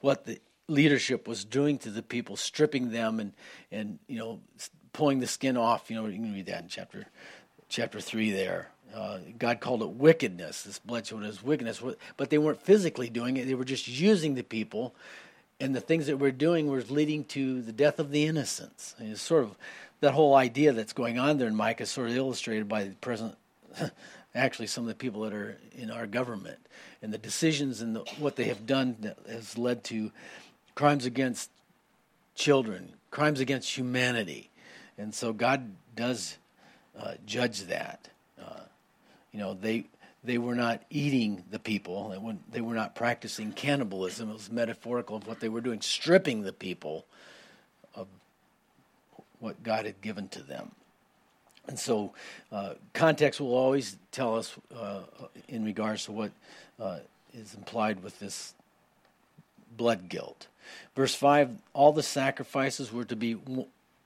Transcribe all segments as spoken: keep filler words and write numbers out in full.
what the leadership was doing to the people, stripping them and, and you know, pulling the skin off. You know, you can read that in chapter chapter three there. Uh, God called it wickedness. This bloodshed is wickedness. But they weren't physically doing it. They were just using the people. And the things that we're doing were leading to the death of the innocents. I mean, it's sort of that whole idea that's going on there in Micah is sort of illustrated by the present, actually some of the people that are in our government. And the decisions and the, what they have done that has led to crimes against children, crimes against humanity. And so God does uh, judge that. Uh, You know, they they were not eating the people. They, wouldn't, they were not practicing cannibalism. It was metaphorical of what they were doing, stripping the people of what God had given to them. And so uh, context will always tell us uh, in regards to what uh, is implied with this blood guilt. Verse five, all the sacrifices were to be,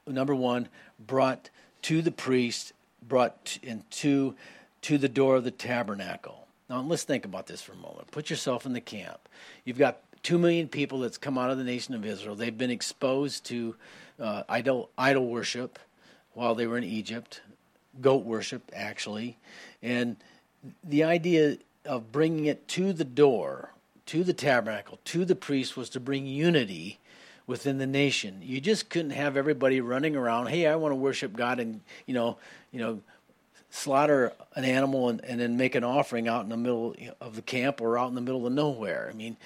number one, brought to the priest, brought into to the door of the tabernacle. Now, let's think about this for a moment. Put yourself in the camp. You've got two million people that's come out of the nation of Israel. They've been exposed to uh, idol idol worship while they were in Egypt, goat worship, actually. And the idea of bringing it to the door, to the tabernacle, to the priest, was to bring unity within the nation. You just couldn't have everybody running around, hey, I want to worship God, and, you know, you know, slaughter an animal and, and then make an offering out in the middle of the camp or out in the middle of nowhere. I mean,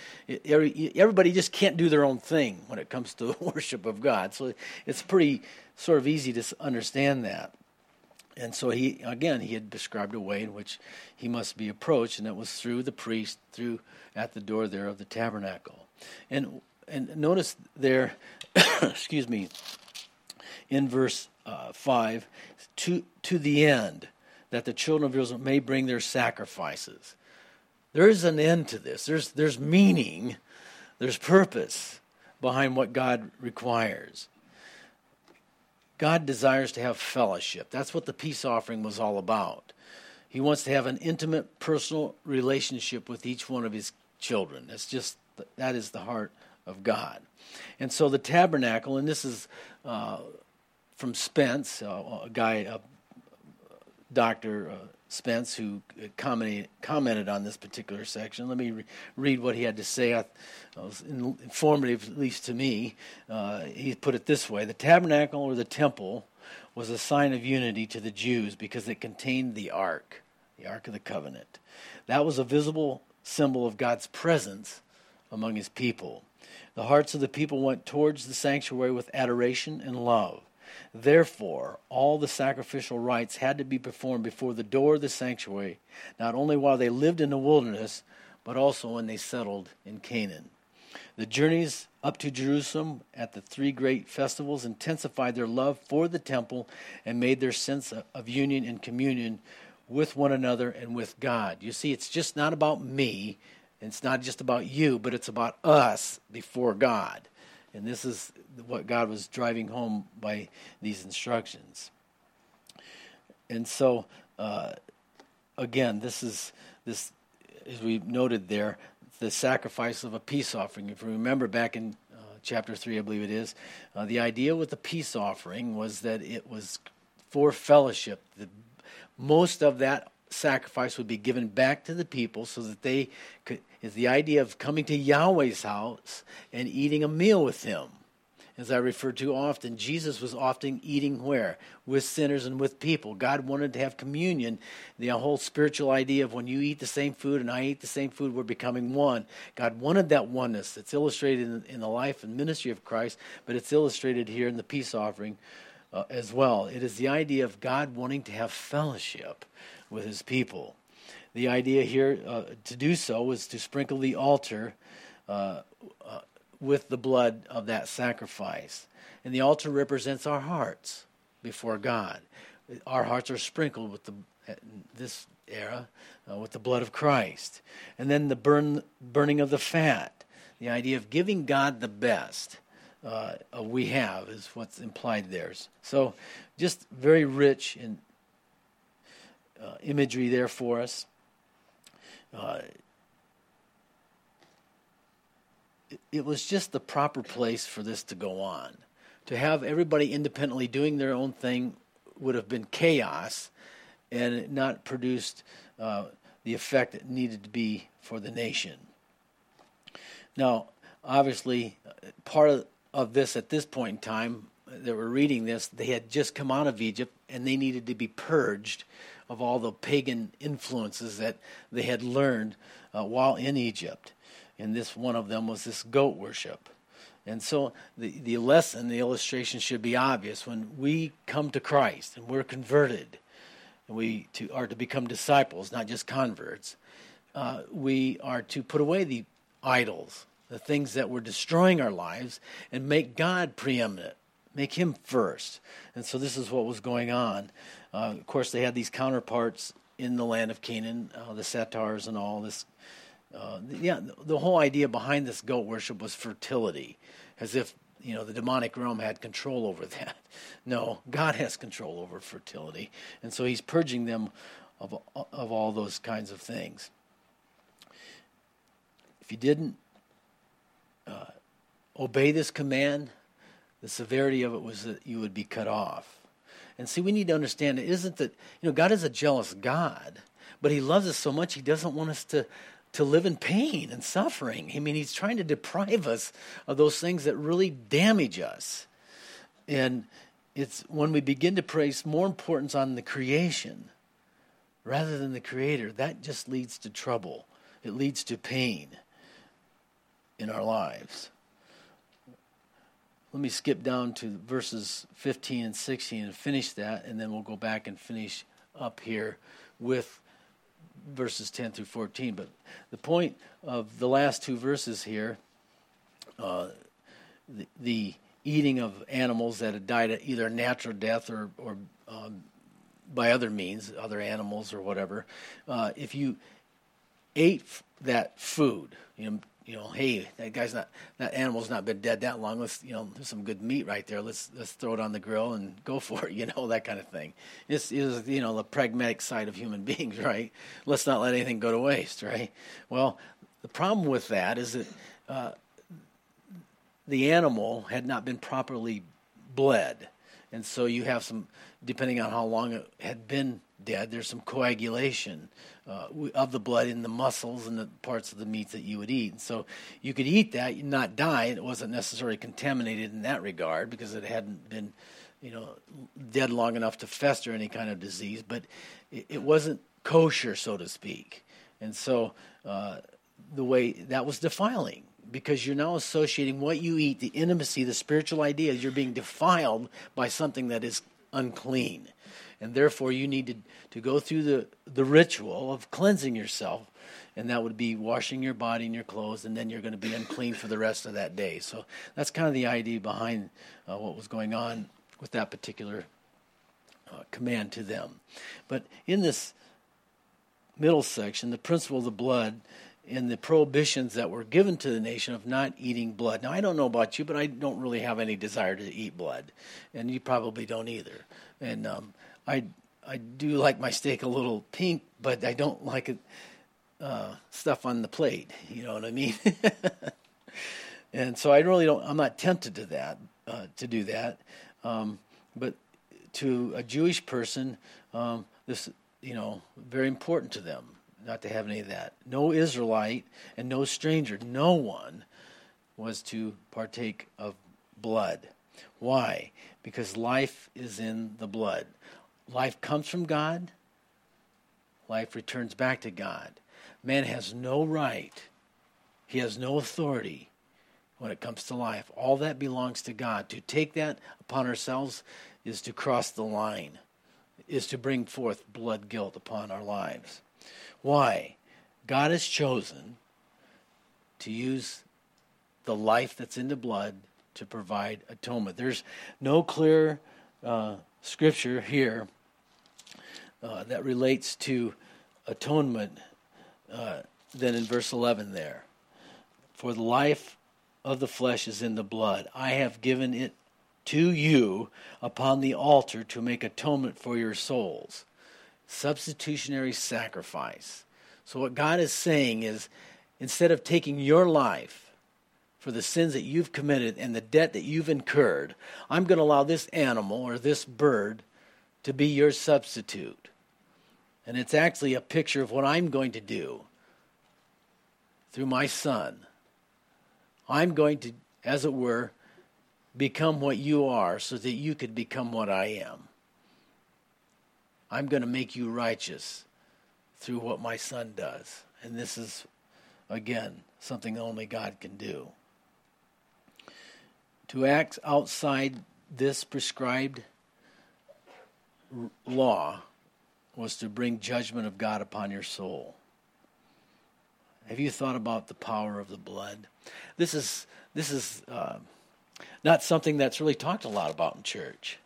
everybody just can't do their own thing when it comes to worship of God. So it's pretty sort of easy to understand that. And so he, again, he had described a way in which he must be approached, and it was through the priest, through at the door there of the tabernacle. And and notice there, excuse me, in verse uh, five, to to the end, that the children of Israel may bring their sacrifices. There is an end to this. There's there's meaning, there's purpose behind what God requires. God desires to have fellowship. That's what the peace offering was all about. He wants to have an intimate, personal relationship with each one of his children. That's just that is the heart of God. And so the tabernacle, and this is uh, from Spence, uh, a guy. Uh, Doctor Spence, who commented on this particular section. Let me re- read what he had to say. I, I was in, informative, at least to me. Uh, he put it this way. The tabernacle, or the temple, was a sign of unity to the Jews because it contained the ark, the Ark of the Covenant. That was a visible symbol of God's presence among his people. The hearts of the people went towards the sanctuary with adoration and love. Therefore, all the sacrificial rites had to be performed before the door of the sanctuary, not only while they lived in the wilderness, but also when they settled in Canaan. The journeys up to Jerusalem at the three great festivals intensified their love for the temple and made their sense of union and communion with one another and with God. You see, it's just not about me, it's not just about you, but it's about us before God. And this is what God was driving home by these instructions. And so, uh, again, this is, this, as we noted there, the sacrifice of a peace offering. If you remember back in uh, chapter three, I believe it is, uh, the idea with the peace offering was that it was for fellowship. The, most of that sacrifice would be given back to the people so that they could, is the idea of coming to Yahweh's house and eating a meal with him. As I refer to often, Jesus was often eating where? With sinners and with people. God wanted to have communion. The whole spiritual idea of when you eat the same food and I eat the same food, we're becoming one. God wanted that oneness. It's illustrated in, in the life and ministry of Christ, but it's illustrated here in the peace offering uh, as well. It is the idea of God wanting to have fellowship with his people. The idea here uh, to do so was to sprinkle the altar uh, uh, with the blood of that sacrifice. And the altar represents our hearts before God. Our hearts are sprinkled with the this era uh, with the blood of Christ. And then the burn, burning of the fat, the idea of giving God the best uh, we have is what's implied there. So just very rich in Uh, imagery there for us. Uh, it was just the proper place for this to go on. To have everybody independently doing their own thing would have been chaos and not produced uh, the effect it needed to be for the nation. Now, obviously, part of, of this at this point in time that we're reading this, they had just come out of Egypt and they needed to be purged of all the pagan influences that they had learned uh, while in Egypt. And this one of them was this goat worship. And so the, the lesson, the illustration should be obvious. When we come to Christ and we're converted, and we to, are to become disciples, not just converts, uh, we are to put away the idols, the things that were destroying our lives, and make God preeminent. Make him first. And so this is what was going on. Uh, of course, they had these counterparts in the land of Canaan, uh, the satyrs and all this. Uh, yeah, the whole idea behind this goat worship was fertility, as if, you know, the demonic realm had control over that. No, God has control over fertility. And so he's purging them of, of all those kinds of things. If you didn't uh, obey this command, the severity of it was that you would be cut off. And see, we need to understand, it isn't that, you know, God is a jealous God, but he loves us so much he doesn't want us to, to live in pain and suffering. I mean, he's trying to deprive us of those things that really damage us. And it's when we begin to place more importance on the creation rather than the creator, that just leads to trouble. It leads to pain in our lives. Let me skip down to verses fifteen and sixteen and finish that, and then we'll go back and finish up here with verses ten through fourteen. But the point of the last two verses here, uh, the, the eating of animals that had died either a natural death or, or um, by other means, other animals or whatever, uh, if you ate that food, you know, You know, hey, that guy's not, that animal's not been dead that long. Let's, you know, there's some good meat right there. Let's let's throw it on the grill and go for it. You know, that kind of thing. This is, you know, the pragmatic side of human beings, right? Let's not let anything go to waste, right? Well, the problem with that is that uh, the animal had not been properly bled, and so you have some, depending on how long it had been dead, there's some coagulation uh, of the blood in the muscles and the parts of the meat that you would eat. And so you could eat that, you'd not die. It wasn't necessarily contaminated in that regard because it hadn't been, you know, dead long enough to fester any kind of disease. But it, it wasn't kosher, so to speak. And so uh, the way that was defiling, because you're now associating what you eat, the intimacy, the spiritual ideas, you're being defiled by something that is unclean. And therefore, you need to, to go through the, the ritual of cleansing yourself, and that would be washing your body and your clothes, and then you're going to be unclean for the rest of that day. So that's kind of the idea behind uh, what was going on with that particular uh, command to them. But in this middle section, the principle of the blood and the prohibitions that were given to the nation of not eating blood. Now, I don't know about you, but I don't really have any desire to eat blood, and you probably don't either. And um, I I do like my steak a little pink, but I don't like it uh, stuff on the plate. You know what I mean? And so I really don't. I'm not tempted to that uh, to do that. Um, but to a Jewish person, um, this you know very important to them. Not to have any of that. No Israelite and no stranger, no one was to partake of blood. Why? Because life is in the blood. Life comes from God. Life returns back to God. Man has no right. He has no authority when it comes to life. All that belongs to God. To take that upon ourselves is to cross the line, is to bring forth blood guilt upon our lives. Why? God has chosen to use the life that's in the blood to provide atonement. There's no clear uh, scripture here uh, that relates to atonement uh, than in verse eleven there. For the life of the flesh is in the blood. I have given it to you upon the altar to make atonement for your souls. Substitutionary sacrifice. So what God is saying is, instead of taking your life for the sins that you've committed and the debt that you've incurred. I'm going to allow this animal or this bird to be your substitute. And it's actually a picture of what I'm going to do through my Son. I'm going to, as it were, become what you are so that you could become what I am. I'm going to make you righteous through what my Son does. And this is, again, something only God can do. To act outside this prescribed law was to bring judgment of God upon your soul. Have you thought about the power of the blood? This is this is uh, not something that's really talked a lot about in church.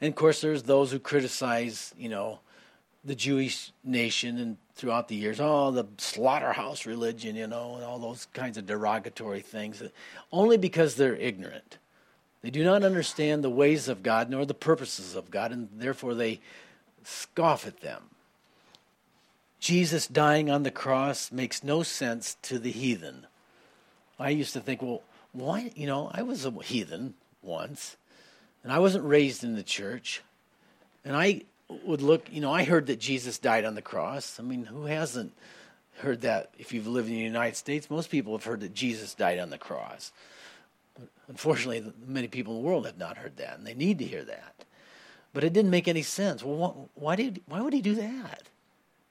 And of course, there's those who criticize, you know, the Jewish nation and throughout the years, oh, the slaughterhouse religion, you know, and all those kinds of derogatory things, only because they're ignorant. They do not understand the ways of God nor the purposes of God, and therefore they scoff at them. Jesus dying on the cross makes no sense to the heathen. I used to think, well, why, you know, I was a heathen once, and I wasn't raised in the church, and I would look, you know, I heard that Jesus died on the cross. I mean, who hasn't heard that? If you've lived in the United States, most people have heard that Jesus died on the cross. Unfortunately, many people in the world have not heard that, and they need to hear that. But it didn't make any sense. Well, why did? Why would he do that?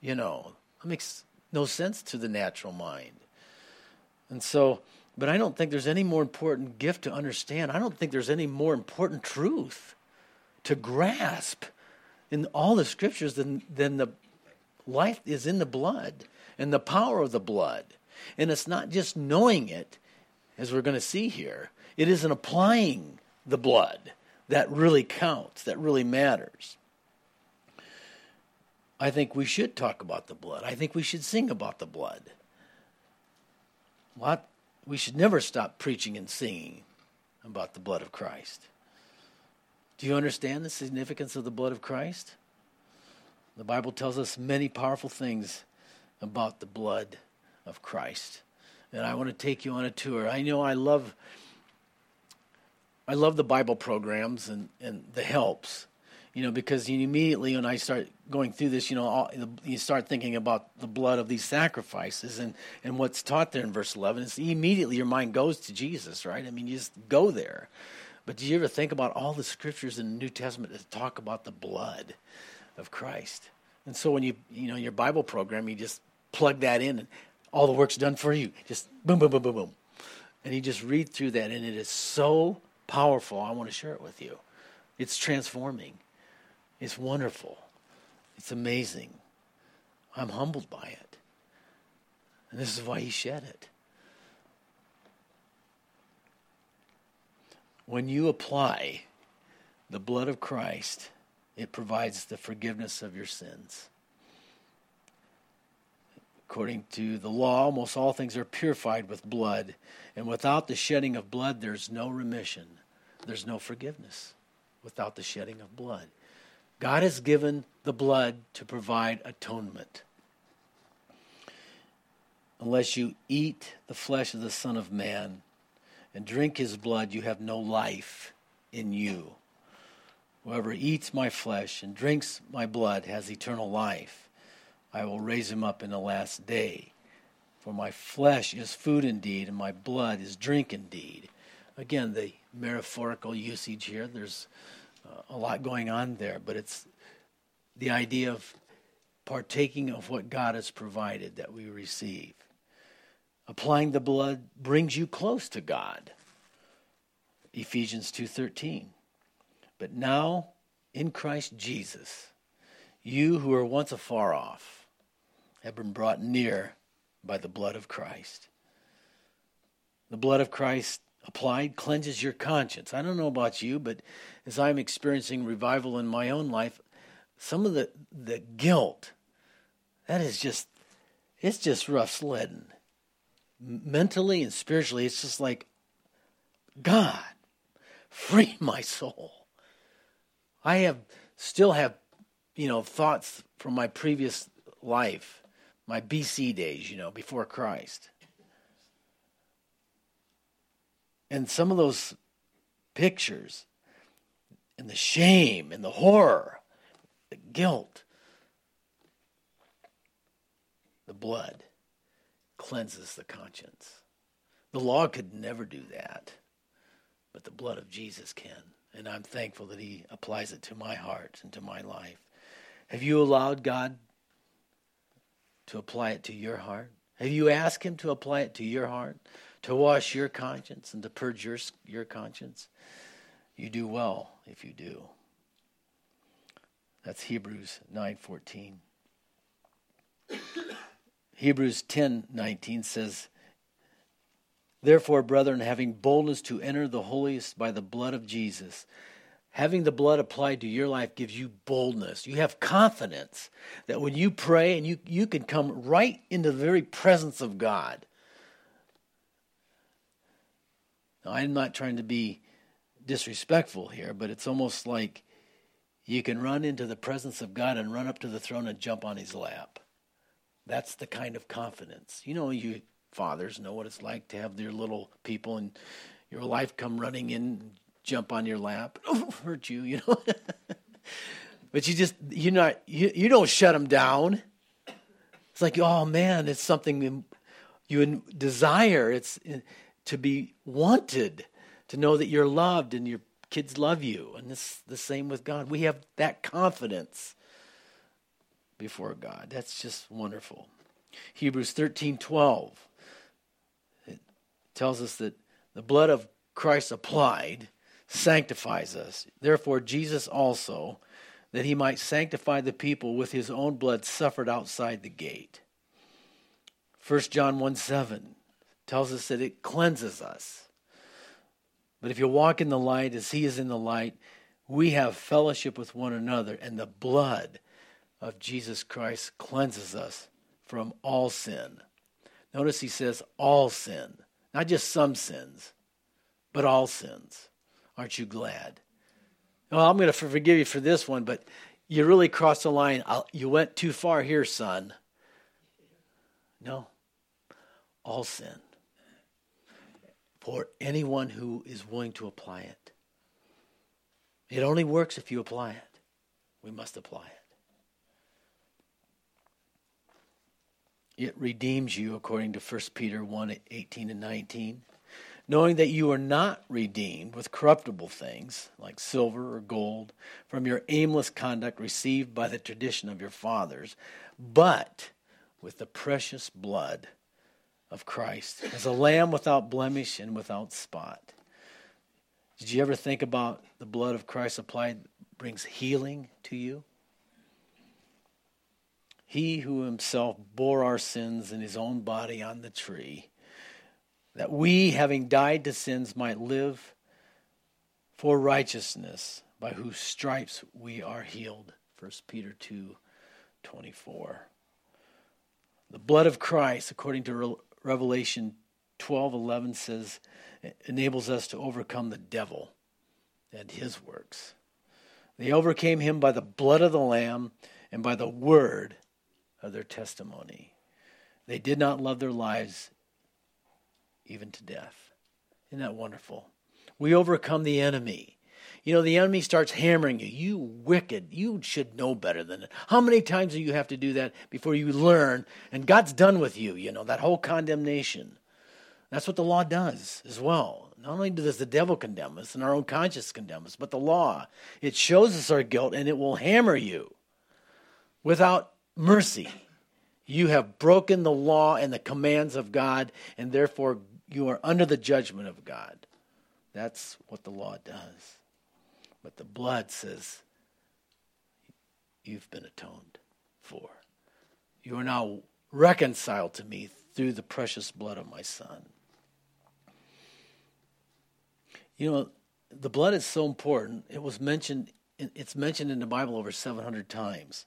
You know, it makes no sense to the natural mind. And so, but I don't think there's any more important gift to understand. I don't think there's any more important truth to grasp in all the scriptures than, than the life is in the blood and the power of the blood. And it's not just knowing it, as we're going to see here. It is in applying the blood that really counts, that really matters. I think we should talk about the blood. I think we should sing about the blood. What? We should never stop preaching and singing about the blood of Christ. Do you understand the significance of the blood of Christ? The Bible tells us many powerful things about the blood of Christ. And I want to take you on a tour. I know I love I love the Bible programs and, and the helps. You know, because you immediately when I start going through this, you know, all, you start thinking about the blood of these sacrifices and, and what's taught there in verse eleven. It's immediately your mind goes to Jesus, right? I mean, you just go there. But do you ever think about all the scriptures in the New Testament that talk about the blood of Christ? And so when you, you know, your Bible program, you just plug that in and all the work's done for you. Just boom, boom, boom, boom, boom. And you just read through that and it is so powerful. I want to share it with you. It's transforming. It's wonderful. It's amazing. I'm humbled by it. And this is why he shed it. When you apply the blood of Christ, it provides the forgiveness of your sins. According to the law, almost all things are purified with blood, and without the shedding of blood, there's no remission. There's no forgiveness without the shedding of blood. God has given the blood to provide atonement. Unless you eat the flesh of the Son of Man and drink his blood, you have no life in you. Whoever eats my flesh and drinks my blood has eternal life. I will raise him up in the last day. For my flesh is food indeed, and my blood is drink indeed. Again, the metaphorical usage here, there's a lot going on there, but it's the idea of partaking of what God has provided that we receive. Applying the blood brings you close to God. Ephesians two thirteen. But now, in Christ Jesus, you who were once afar off have been brought near by the blood of Christ. The blood of Christ applied cleanses your conscience. I don't know about you, but as I'm experiencing revival in my own life, some of the, the guilt, that is just, it's just rough sledding. Mentally and spiritually, it's just like, God, free my soul. I have still have, you know, thoughts from my previous life, my B C days, you know, before Christ. And some of those pictures and the shame and the horror, the guilt, the blood cleanses the conscience. The law could never do that, but the blood of Jesus can. And I'm thankful that he applies it to my heart and to my life. Have you allowed God to apply it to your heart? Have you asked him to apply it to your heart, to wash your conscience and to purge your, your conscience? You do well if you do. That's Hebrews nine fourteen. Hebrews ten nineteen says, "Therefore, brethren, having boldness to enter the holiest by the blood of Jesus," having the blood applied to your life gives you boldness. You have confidence that when you pray, and you, you can come right into the very presence of God. Now, I'm not trying to be disrespectful here, but it's almost like you can run into the presence of God and run up to the throne and jump on his lap. That's the kind of confidence. You know, you fathers know what it's like to have their little people in your life come running in, jump on your lap, oh, hurt you, you know. But you just, you're not, you, you don't shut them down. It's like, oh man, it's something you desire. It's to be wanted, to know that you're loved and your kids love you. And it's the same with God. We have that confidence before God. That's just wonderful. Hebrews thirteen twelve, it tells us that the blood of Christ applied sanctifies us. Therefore, Jesus also, that he might sanctify the people with his own blood, suffered outside the gate. First John one seven tells us that it cleanses us. But if you walk in the light as he is in the light, we have fellowship with one another, and the blood of Jesus Christ cleanses us from all sin. Notice he says all sin, not just some sins, but all sins. Aren't you glad? Well, I'm going to forgive you for this one, but you really crossed the line. I'll, you went too far here, son. No. All sin. For anyone who is willing to apply it. It only works if you apply it. We must apply it. It redeems you, according to First Peter one eighteen and nineteen. Knowing that you are not redeemed with corruptible things, like silver or gold, from your aimless conduct received by the tradition of your fathers, but with the precious blood of Christ, as a lamb without blemish and without spot. Did you ever think about the blood of Christ applied brings healing to you? He who himself bore our sins in his own body on the tree, that we, having died to sins, might live for righteousness, by whose stripes we are healed. First Peter two twenty-four. The blood of Christ, according to Re- Revelation twelve eleven, says, enables us to overcome the devil and his works. They overcame him by the blood of the Lamb and by the word of their testimony. They did not love their lives even to death. Isn't that wonderful? We overcome the enemy. You know, the enemy starts hammering you. You wicked. You should know better than that. How many times do you have to do that before you learn? And God's done with you, you know, that whole condemnation. That's what the law does as well. Not only does the devil condemn us and our own conscience condemn us, but the law, it shows us our guilt and it will hammer you without mercy. You have broken the law and the commands of God, and therefore you are under the judgment of God. That's what the law does. But the blood says, you've been atoned for. You are now reconciled to me through the precious blood of my Son. You know, the blood is so important. It was mentioned, it's mentioned in the Bible over seven hundred times.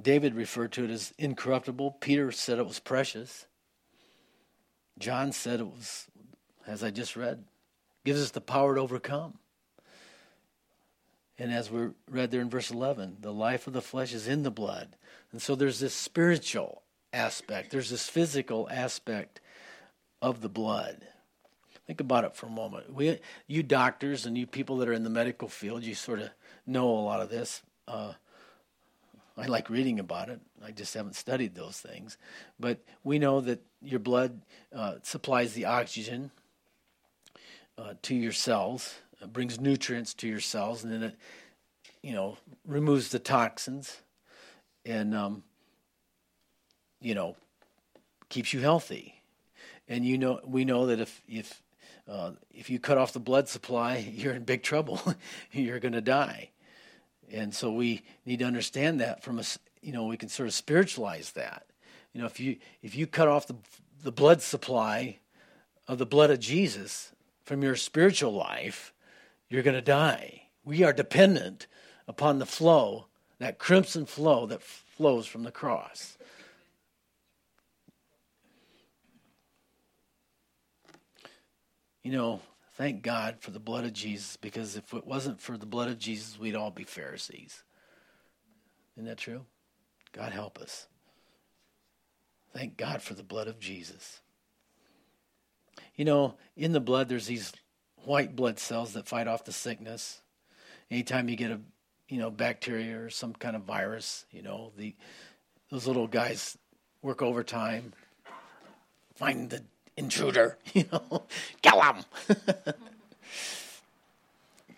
David referred to it as incorruptible. Peter said it was precious. John said it was, as I just read, gives us the power to overcome. And as we read there in verse eleven, the life of the flesh is in the blood. And so there's this spiritual aspect. There's this physical aspect of the blood. Think about it for a moment. We, you doctors and you people that are in the medical field, you sort of know a lot of this. Uh, I like reading about it. I just haven't studied those things. But we know that your blood uh, supplies the oxygen uh, to your cells, it brings nutrients to your cells, and then it, you know, removes the toxins and, um, you know, keeps you healthy. And you know, we know that if if uh, if you cut off the blood supply, you're in big trouble. You're going to die. And so we need to understand that from a, you know, we can sort of spiritualize that. You know, if you if you cut off the the blood supply of the blood of Jesus from your spiritual life, you're going to die. We are dependent upon the flow, that crimson flow that flows from the cross. You know, thank God for the blood of Jesus, because if it wasn't for the blood of Jesus, we'd all be Pharisees. Isn't that true? God help us. Thank God for the blood of Jesus. You know, in the blood, there's these white blood cells that fight off the sickness. Anytime you get a, you know, bacteria or some kind of virus, you know, the those little guys work overtime, find the intruder, you know, kill him.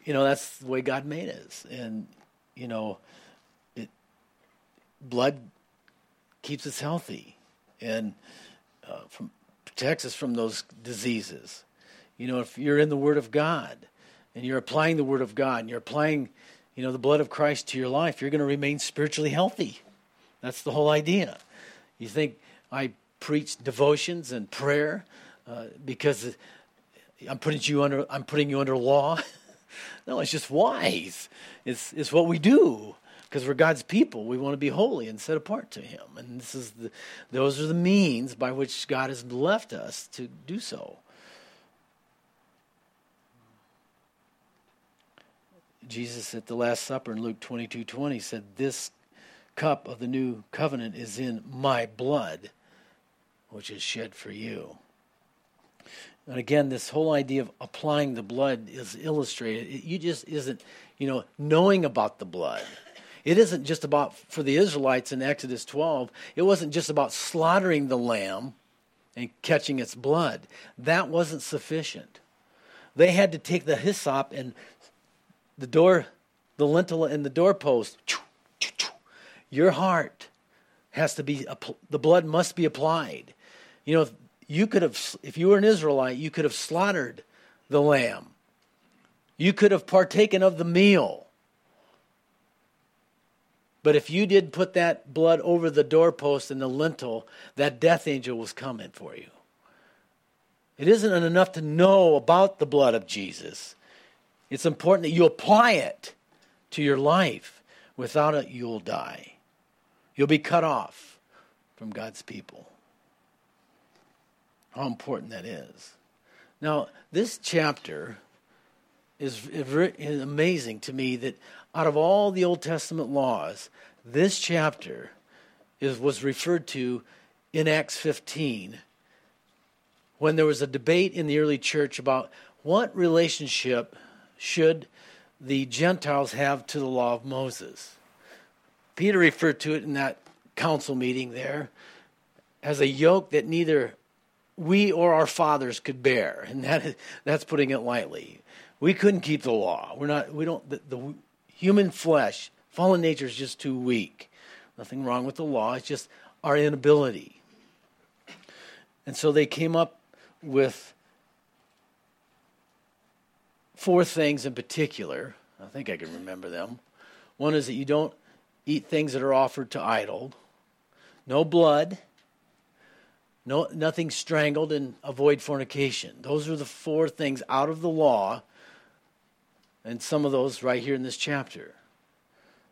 You know, that's the way God made us. And, you know, it blood keeps us healthy and uh, from, protects us from those diseases. You know, if you're in the Word of God and you're applying the Word of God and you're applying, you know, the blood of Christ to your life, you're going to remain spiritually healthy. That's the whole idea. You think, I preach devotions and prayer uh, because I'm putting you under I'm putting you under law. No, it's just wise. It's it's what we do because we're God's people. We want to be holy and set apart to Him, and this is the, those are the means by which God has left us to do so. Jesus at the Last Supper in Luke twenty-two twenty said, "This cup of the new covenant is in my blood, which is shed for you." And again, this whole idea of applying the blood is illustrated. It, you just isn't, you know, knowing about the blood. It isn't just about, for the Israelites in Exodus twelve, it wasn't just about slaughtering the lamb and catching its blood. That wasn't sufficient. They had to take the hyssop and the door, the lintel and the doorpost. Your heart has to be, the blood must be applied. You know, you could have, if you were an Israelite, you could have slaughtered the lamb. You could have partaken of the meal. But if you did put that blood over the doorpost and the lintel, that death angel was coming for you. It isn't enough to know about the blood of Jesus. It's important that you apply it to your life. Without it, you'll die. You'll be cut off from God's people. How important that is. Now, this chapter is amazing to me that out of all the Old Testament laws, this chapter is was referred to in Acts fifteen when there was a debate in the early church about what relationship should the Gentiles have to the law of Moses. Peter referred to it in that council meeting there as a yoke that neither we or our fathers could bear, and that that's putting it lightly. We couldn't keep the law. We're not. We don't. The, the human flesh, fallen nature is just too weak. Nothing wrong with the law. It's just our inability. And so they came up with four things in particular. I think I can remember them. One is that you don't eat things that are offered to idol. No blood. No, nothing strangled, and avoid fornication. Those are the four things out of the law, and some of those right here in this chapter.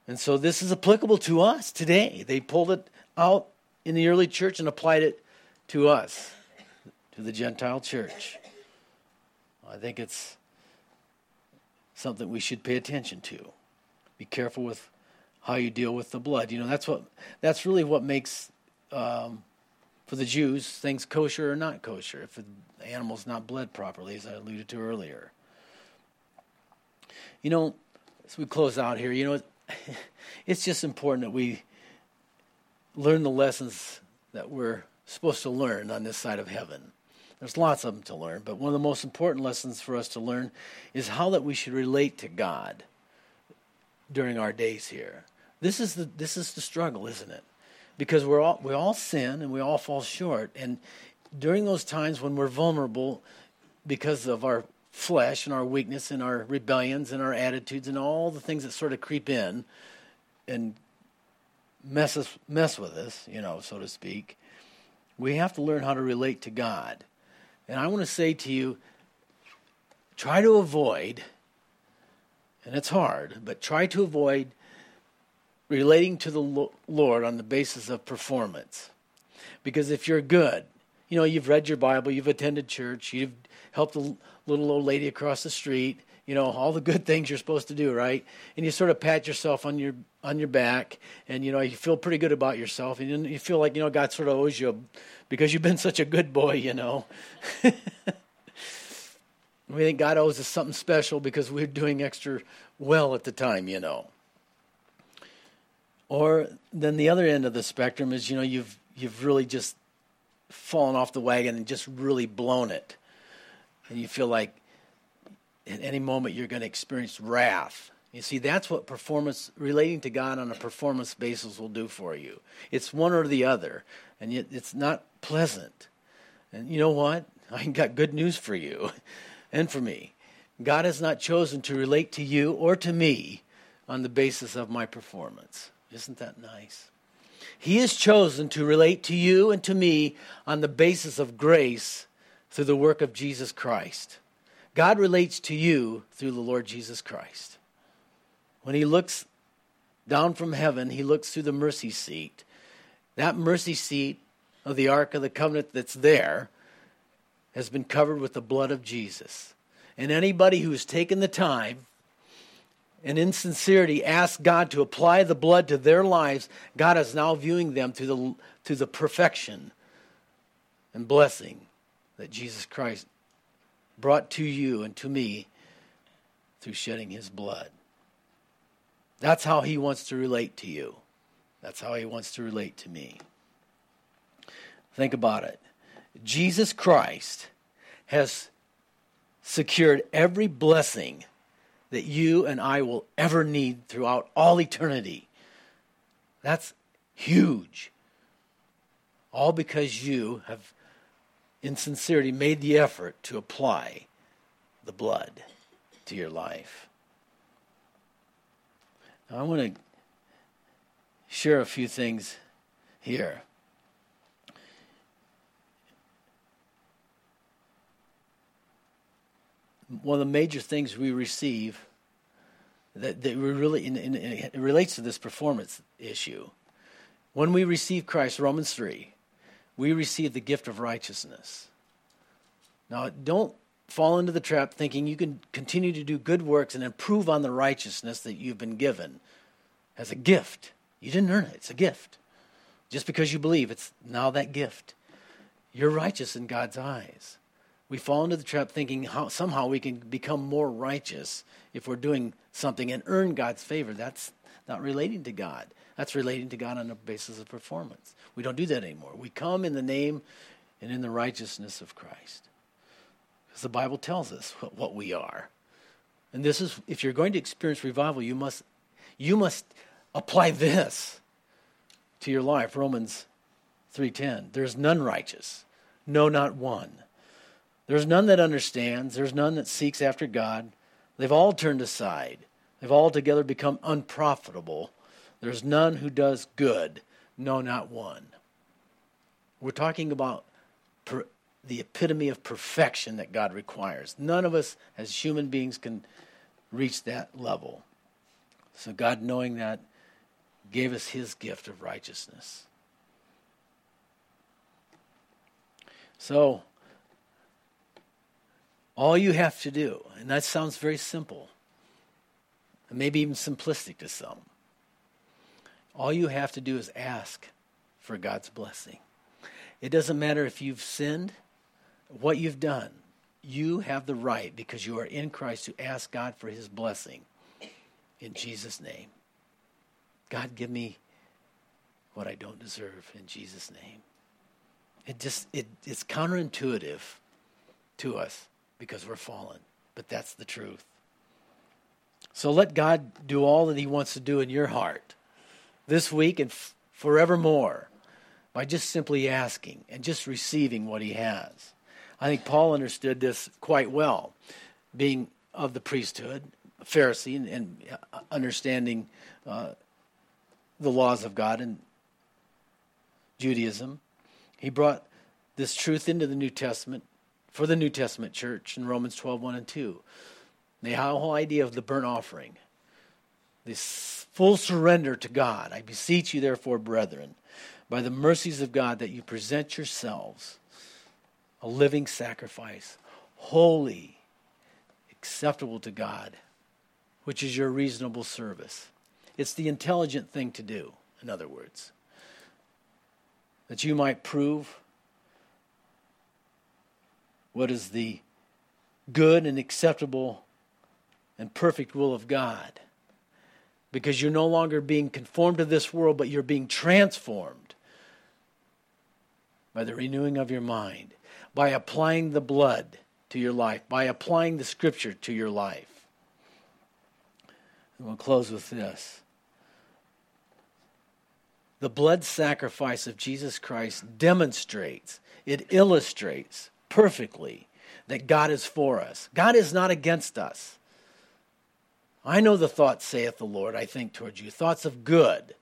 And so this is applicable to us today. They pulled it out in the early church and applied it to us, to the Gentile church. I think it's something we should pay attention to. Be careful with how you deal with the blood. You know, that's what that's really what makes um, for the Jews, things kosher or not kosher, if the animal's not bled properly, as I alluded to earlier. You know, as we close out here, you know, it's just important that we learn the lessons that we're supposed to learn on this side of heaven. There's lots of them to learn, but one of the most important lessons for us to learn is how that we should relate to God during our days here. This is the this is the struggle, isn't it? Because we're all we all sin and we all fall short, and during those times when we're vulnerable because of our flesh and our weakness and our rebellions and our attitudes and all the things that sort of creep in and mess us mess with us, you know, so to speak, we have to learn how to relate to God. And I want to say to you, try to avoid, and it's hard, but try to avoid relating to the Lord on the basis of performance. Because if you're good, you know, you've read your Bible, you've attended church, you've helped the little old lady across the street, you know, all the good things you're supposed to do, right? And you sort of pat yourself on your on your back, and, you know, you feel pretty good about yourself, and you feel like, you know, God sort of owes you a, because you've been such a good boy, you know. We think God owes us something special because we're doing extra well at the time, you know. Or then the other end of the spectrum is, you know, you've you've really just fallen off the wagon and just really blown it. And you feel like at any moment you're going to experience wrath. You see, that's what performance, relating to God on a performance basis will do for you. It's one or the other, and yet it's not pleasant. And you know what? I got good news for you and for me. God has not chosen to relate to you or to me on the basis of my performance. Isn't that nice? He has chosen to relate to you and to me on the basis of grace through the work of Jesus Christ. God relates to you through the Lord Jesus Christ. When he looks down from heaven, he looks through the mercy seat. That mercy seat of the Ark of the Covenant that's there has been covered with the blood of Jesus. And anybody who has taken the time and in sincerity asked God to apply the blood to their lives, God is now viewing them through the, through the perfection and blessing that Jesus Christ brought to you and to me through shedding his blood. That's how he wants to relate to you. That's how he wants to relate to me. Think about it. Jesus Christ has secured every blessing that you and I will ever need throughout all eternity. That's huge. All because you have, in sincerity, made the effort to apply the blood to your life. Now, I want to share a few things here. One of the major things we receive that, that we really, in, in, in, it relates to this performance issue. When we receive Christ, Romans three, we receive the gift of righteousness. Now, don't fall into the trap thinking you can continue to do good works and improve on the righteousness that you've been given as a gift. You didn't earn it. It's a gift. Just because you believe, it's now that gift. You're righteous in God's eyes. We fall into the trap thinking how, somehow we can become more righteous if we're doing something and earn God's favor. That's not relating to God. That's relating to God on the basis of performance. We don't do that anymore. We come in the name and in the righteousness of Christ. Because the Bible tells us what, what we are. And this is, if you're going to experience revival, you must, you must apply this to your life. Romans three ten. There's none righteous. No, not one. There's none that understands. There's none that seeks after God. They've all turned aside. They've all together become unprofitable. There's none who does good. No, not one. We're talking about per, the epitome of perfection that God requires. None of us as human beings can reach that level. So God, knowing that, gave us his gift of righteousness. So, all you have to do, and that sounds very simple, and maybe even simplistic to some, all you have to do is ask for God's blessing. It doesn't matter if you've sinned, what you've done. You have the right, because you are in Christ, to ask God for his blessing in Jesus' name. God, give me what I don't deserve in Jesus' name. It just it, it's counterintuitive to us because we're fallen, but that's the truth. So let God do all that he wants to do in your heart this week and f- forevermore by just simply asking and just receiving what he has. I think Paul understood this quite well, being of the priesthood, a Pharisee, and, and understanding uh, the laws of God and Judaism. He brought this truth into the New Testament for the New Testament church in Romans twelve, one and two. The whole idea of the burnt offering, this full surrender to God. I beseech you, therefore, brethren, by the mercies of God, that you present yourselves a living sacrifice, holy, acceptable to God, which is your reasonable service. It's the intelligent thing to do, in other words, that you might prove what is the good and acceptable and perfect will of God. Because you're no longer being conformed to this world, but you're being transformed by the renewing of your mind, by applying the blood to your life, by applying the scripture to your life. And we'll close with this. The blood sacrifice of Jesus Christ demonstrates, it illustrates perfectly that God is for us. God is not against us. I know the thoughts, saith the Lord, I think towards you, thoughts of good,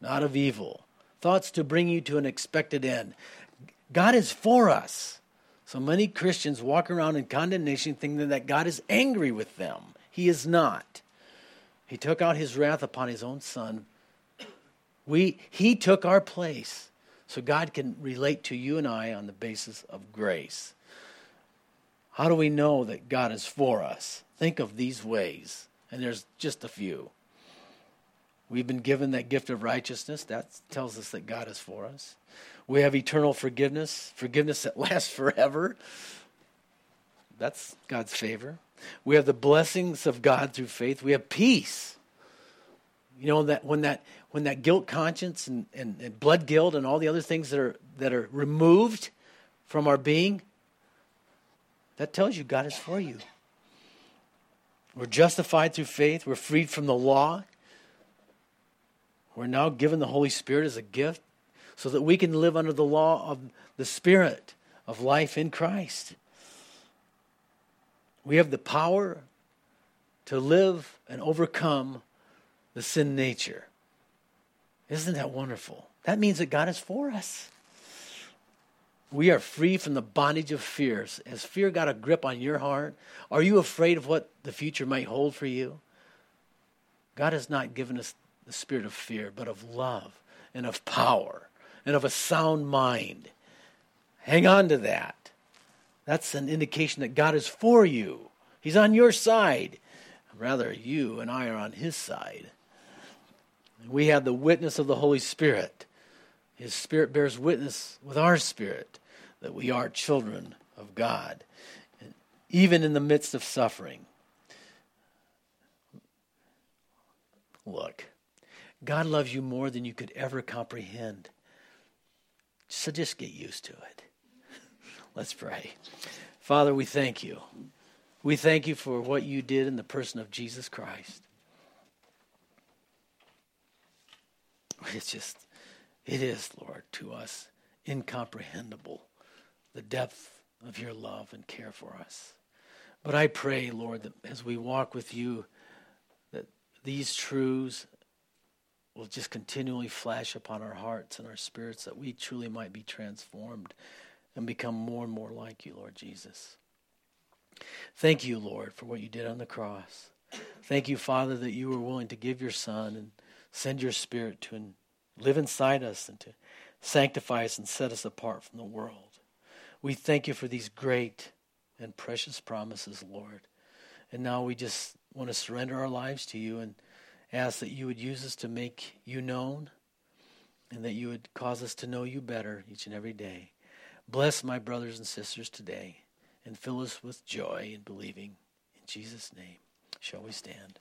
not of evil, thoughts to bring you to an expected end. God is for us. So many Christians walk around in condemnation thinking that God is angry with them. He is not. He took out his wrath upon his own son. We, he took our place. So God can relate to you and I on the basis of grace. How do we know that God is for us? Think of these ways. And there's just a few. We've been given that gift of righteousness. That tells us that God is for us. We have eternal forgiveness, forgiveness that lasts forever. That's God's favor. We have the blessings of God through faith. We have peace. You know, that when that when that guilt conscience and, and, and blood guilt and all the other things that are that are removed from our being, that tells you God is for you. We're justified through faith. We're freed from the law. We're now given the Holy Spirit as a gift so that we can live under the law of the Spirit of life in Christ. We have the power to live and overcome the sin nature. Isn't that wonderful? That means that God is for us. We are free from the bondage of fear. Has fear got a grip on your heart? Are you afraid of what the future might hold for you? God has not given us the spirit of fear, but of love and of power and of a sound mind. Hang on to that. That's an indication that God is for you. He's on your side. Rather, you and I are on his side. We have the witness of the Holy Spirit. His Spirit bears witness with our spirit that we are children of God, and even in the midst of suffering. Look, God loves you more than you could ever comprehend. So just get used to it. Let's pray. Father, we thank you. We thank you for what you did in the person of Jesus Christ. It's just... It is, Lord, to us incomprehensible, the depth of your love and care for us. But I pray, Lord, that as we walk with you, that these truths will just continually flash upon our hearts and our spirits, that we truly might be transformed and become more and more like you, Lord Jesus. Thank you, Lord, for what you did on the cross. Thank you, Father, that you were willing to give your Son and send your Spirit to an live inside us and to sanctify us and set us apart from the world. We thank you for these great and precious promises, Lord. And now we just want to surrender our lives to you and ask that you would use us to make you known and that you would cause us to know you better each and every day. Bless my brothers and sisters today and fill us with joy in believing. In Jesus' name, shall we stand?